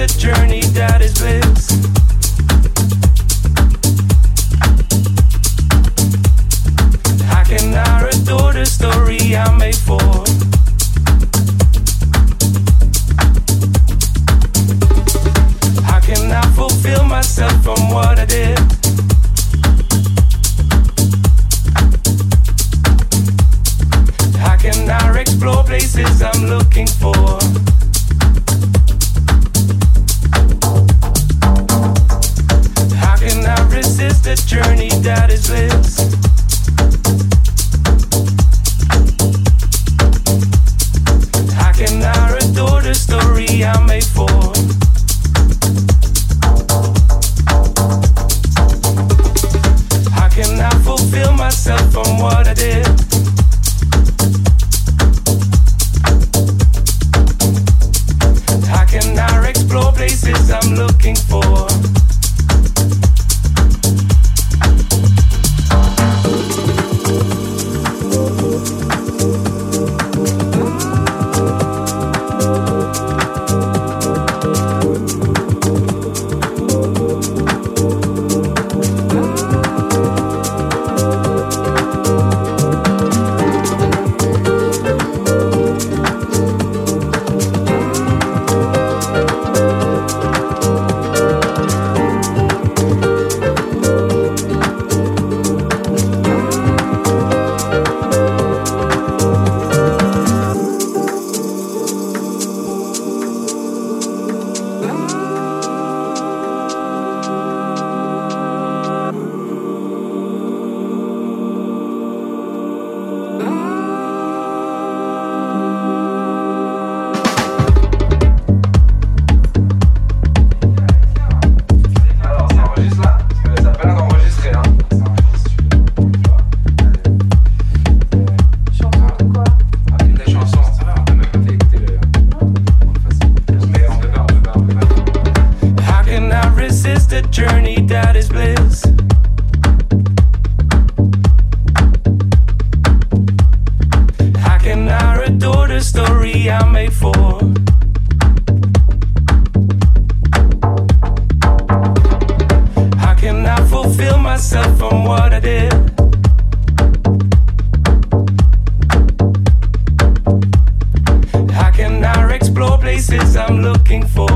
the journey that is bliss. Can I adore the story I'm made for? How can I fulfill myself from what I did? How can I explore places I'm looking for? How can I resist the journey that is bliss? Can I adore the story I'm made for? How can I fulfill myself from what I did? How can I explore places I'm looking for?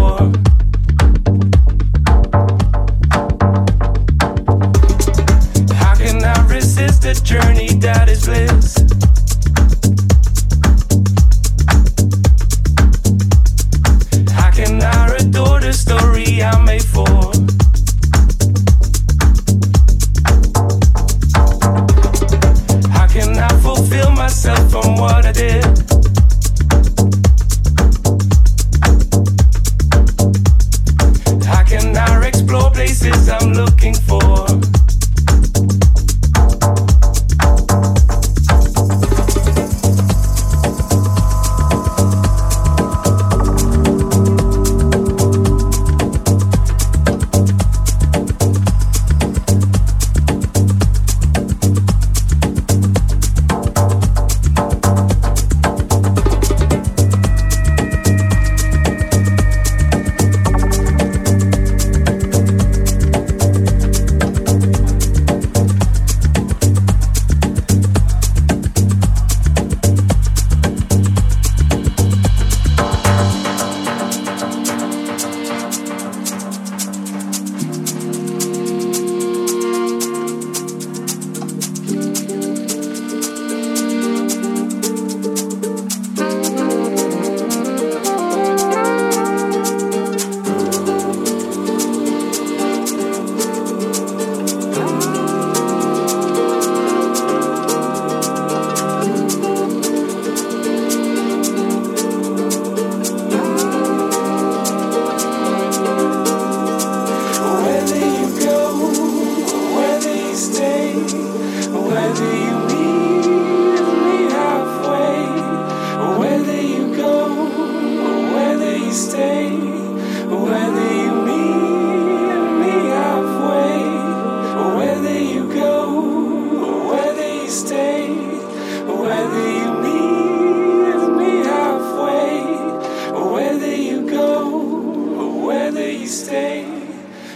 stay,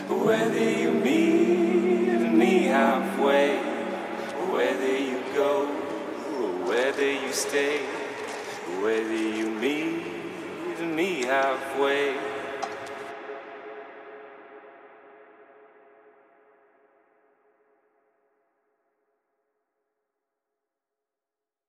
whether you meet me halfway, whether you go, whether you stay, whether you meet me halfway.